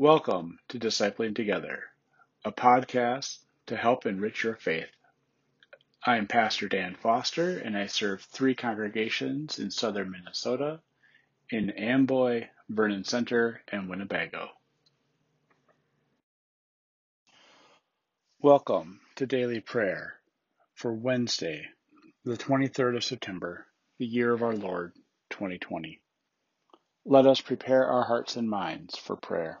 Welcome to Discipling Together, a podcast to help enrich your faith. I am Pastor Dan Foster, and I serve three congregations in southern Minnesota, in Amboy, Vernon Center, and Winnebago. Welcome to Daily Prayer for Wednesday, the 23rd of September, the year of our Lord, 2020. Let us prepare our hearts and minds for prayer.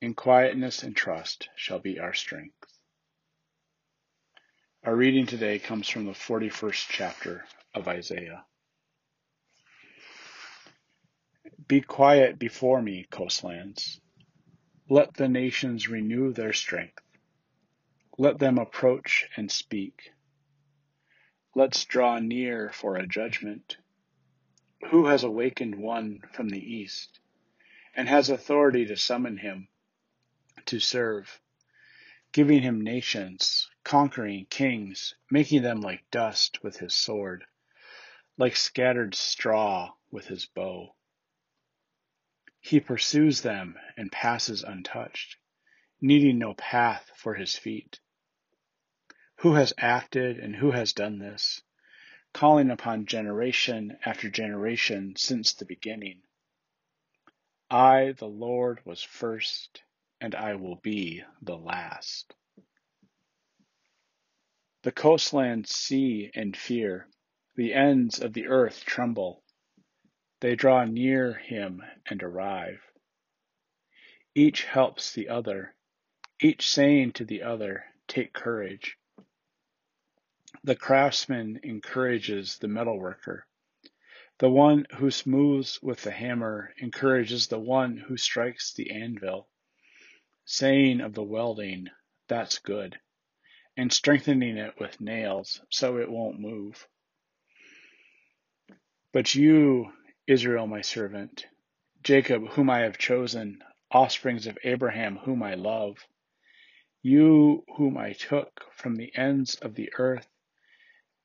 In quietness and trust shall be our strength. Our reading today comes from the 41st chapter of Isaiah. Be quiet before me, coastlands. Let the nations renew their strength. Let them approach and speak. Let's draw near for a judgment. Who has awakened one from the east, and has authority to summon him to serve, giving him nations, conquering kings, making them like dust with his sword, like scattered straw with his bow? He pursues them and passes untouched, needing no path for his feet. Who has acted and who has done this, calling upon generation after generation since the beginning? I, the Lord, was first, and I will be the last. The coastlands see and fear. The ends of the earth tremble. They draw near him and arrive. Each helps the other, each saying to the other, take courage. The craftsman encourages the metalworker. The one who smooths with the hammer encourages the one who strikes the anvil, saying of the welding, that's good, and strengthening it with nails so it won't move. But you, Israel, my servant, Jacob, whom I have chosen, offsprings of Abraham, whom I love, you whom I took from the ends of the earth,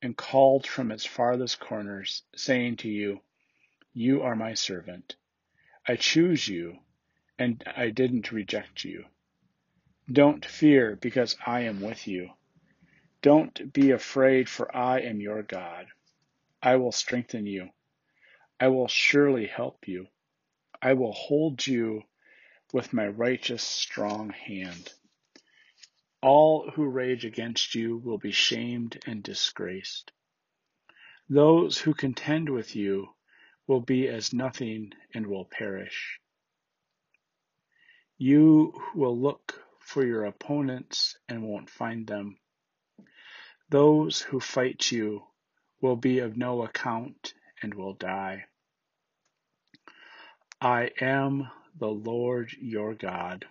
and called from its farthest corners, saying to you, you are my servant. I choose you, and I didn't reject you. Don't fear, because I am with you. Don't be afraid, for I am your God. I will strengthen you. I will surely help you. I will hold you with my righteous strong hand. All who rage against you will be shamed and disgraced. Those who contend with you will be as nothing and will perish. You will look for your opponents and won't find them. Those who fight you will be of no account and will die. I am the Lord your God,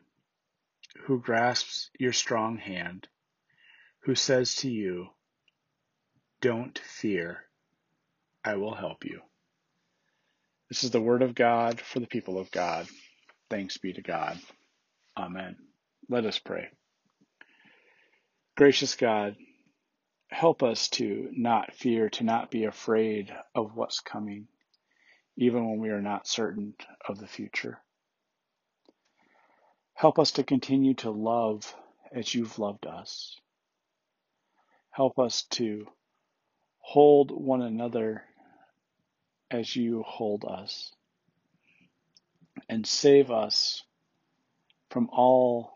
who grasps your strong hand, who says to you, don't fear, I will help you. This is the word of God for the people of God. Thanks be to God. Amen. Let us pray. Gracious God, help us to not fear, to not be afraid of what's coming, even when we are not certain of the future. Help us to continue to love as you've loved us. Help us to hold one another as you hold us. And save us from all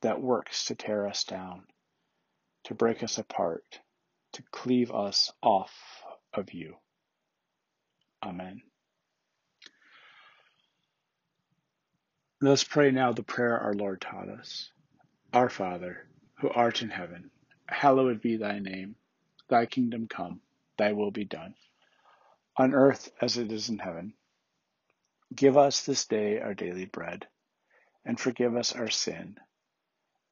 that works to tear us down, to break us apart, to cleave us off of you. Amen. Let us pray now the prayer our Lord taught us. Our Father, who art in heaven, hallowed be thy name. Thy kingdom come, thy will be done, on earth as it is in heaven. Give us this day our daily bread, and forgive us our sin,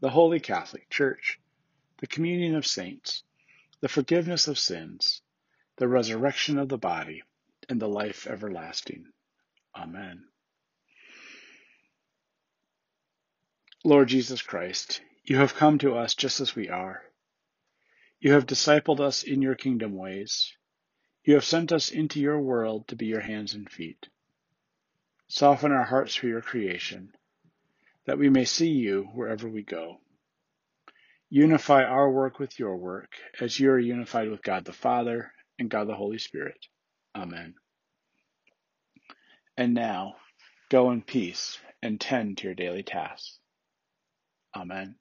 the Holy Catholic Church, the communion of saints, the forgiveness of sins, the resurrection of the body, and the life everlasting. Amen. Lord Jesus Christ, you have come to us just as we are. You have discipled us in your kingdom ways. You have sent us into your world to be your hands and feet. Soften our hearts for your creation, that we may see you wherever we go. Unify our work with your work, as you are unified with God the Father and God the Holy Spirit. Amen. And now, go in peace and tend to your daily tasks. Amen.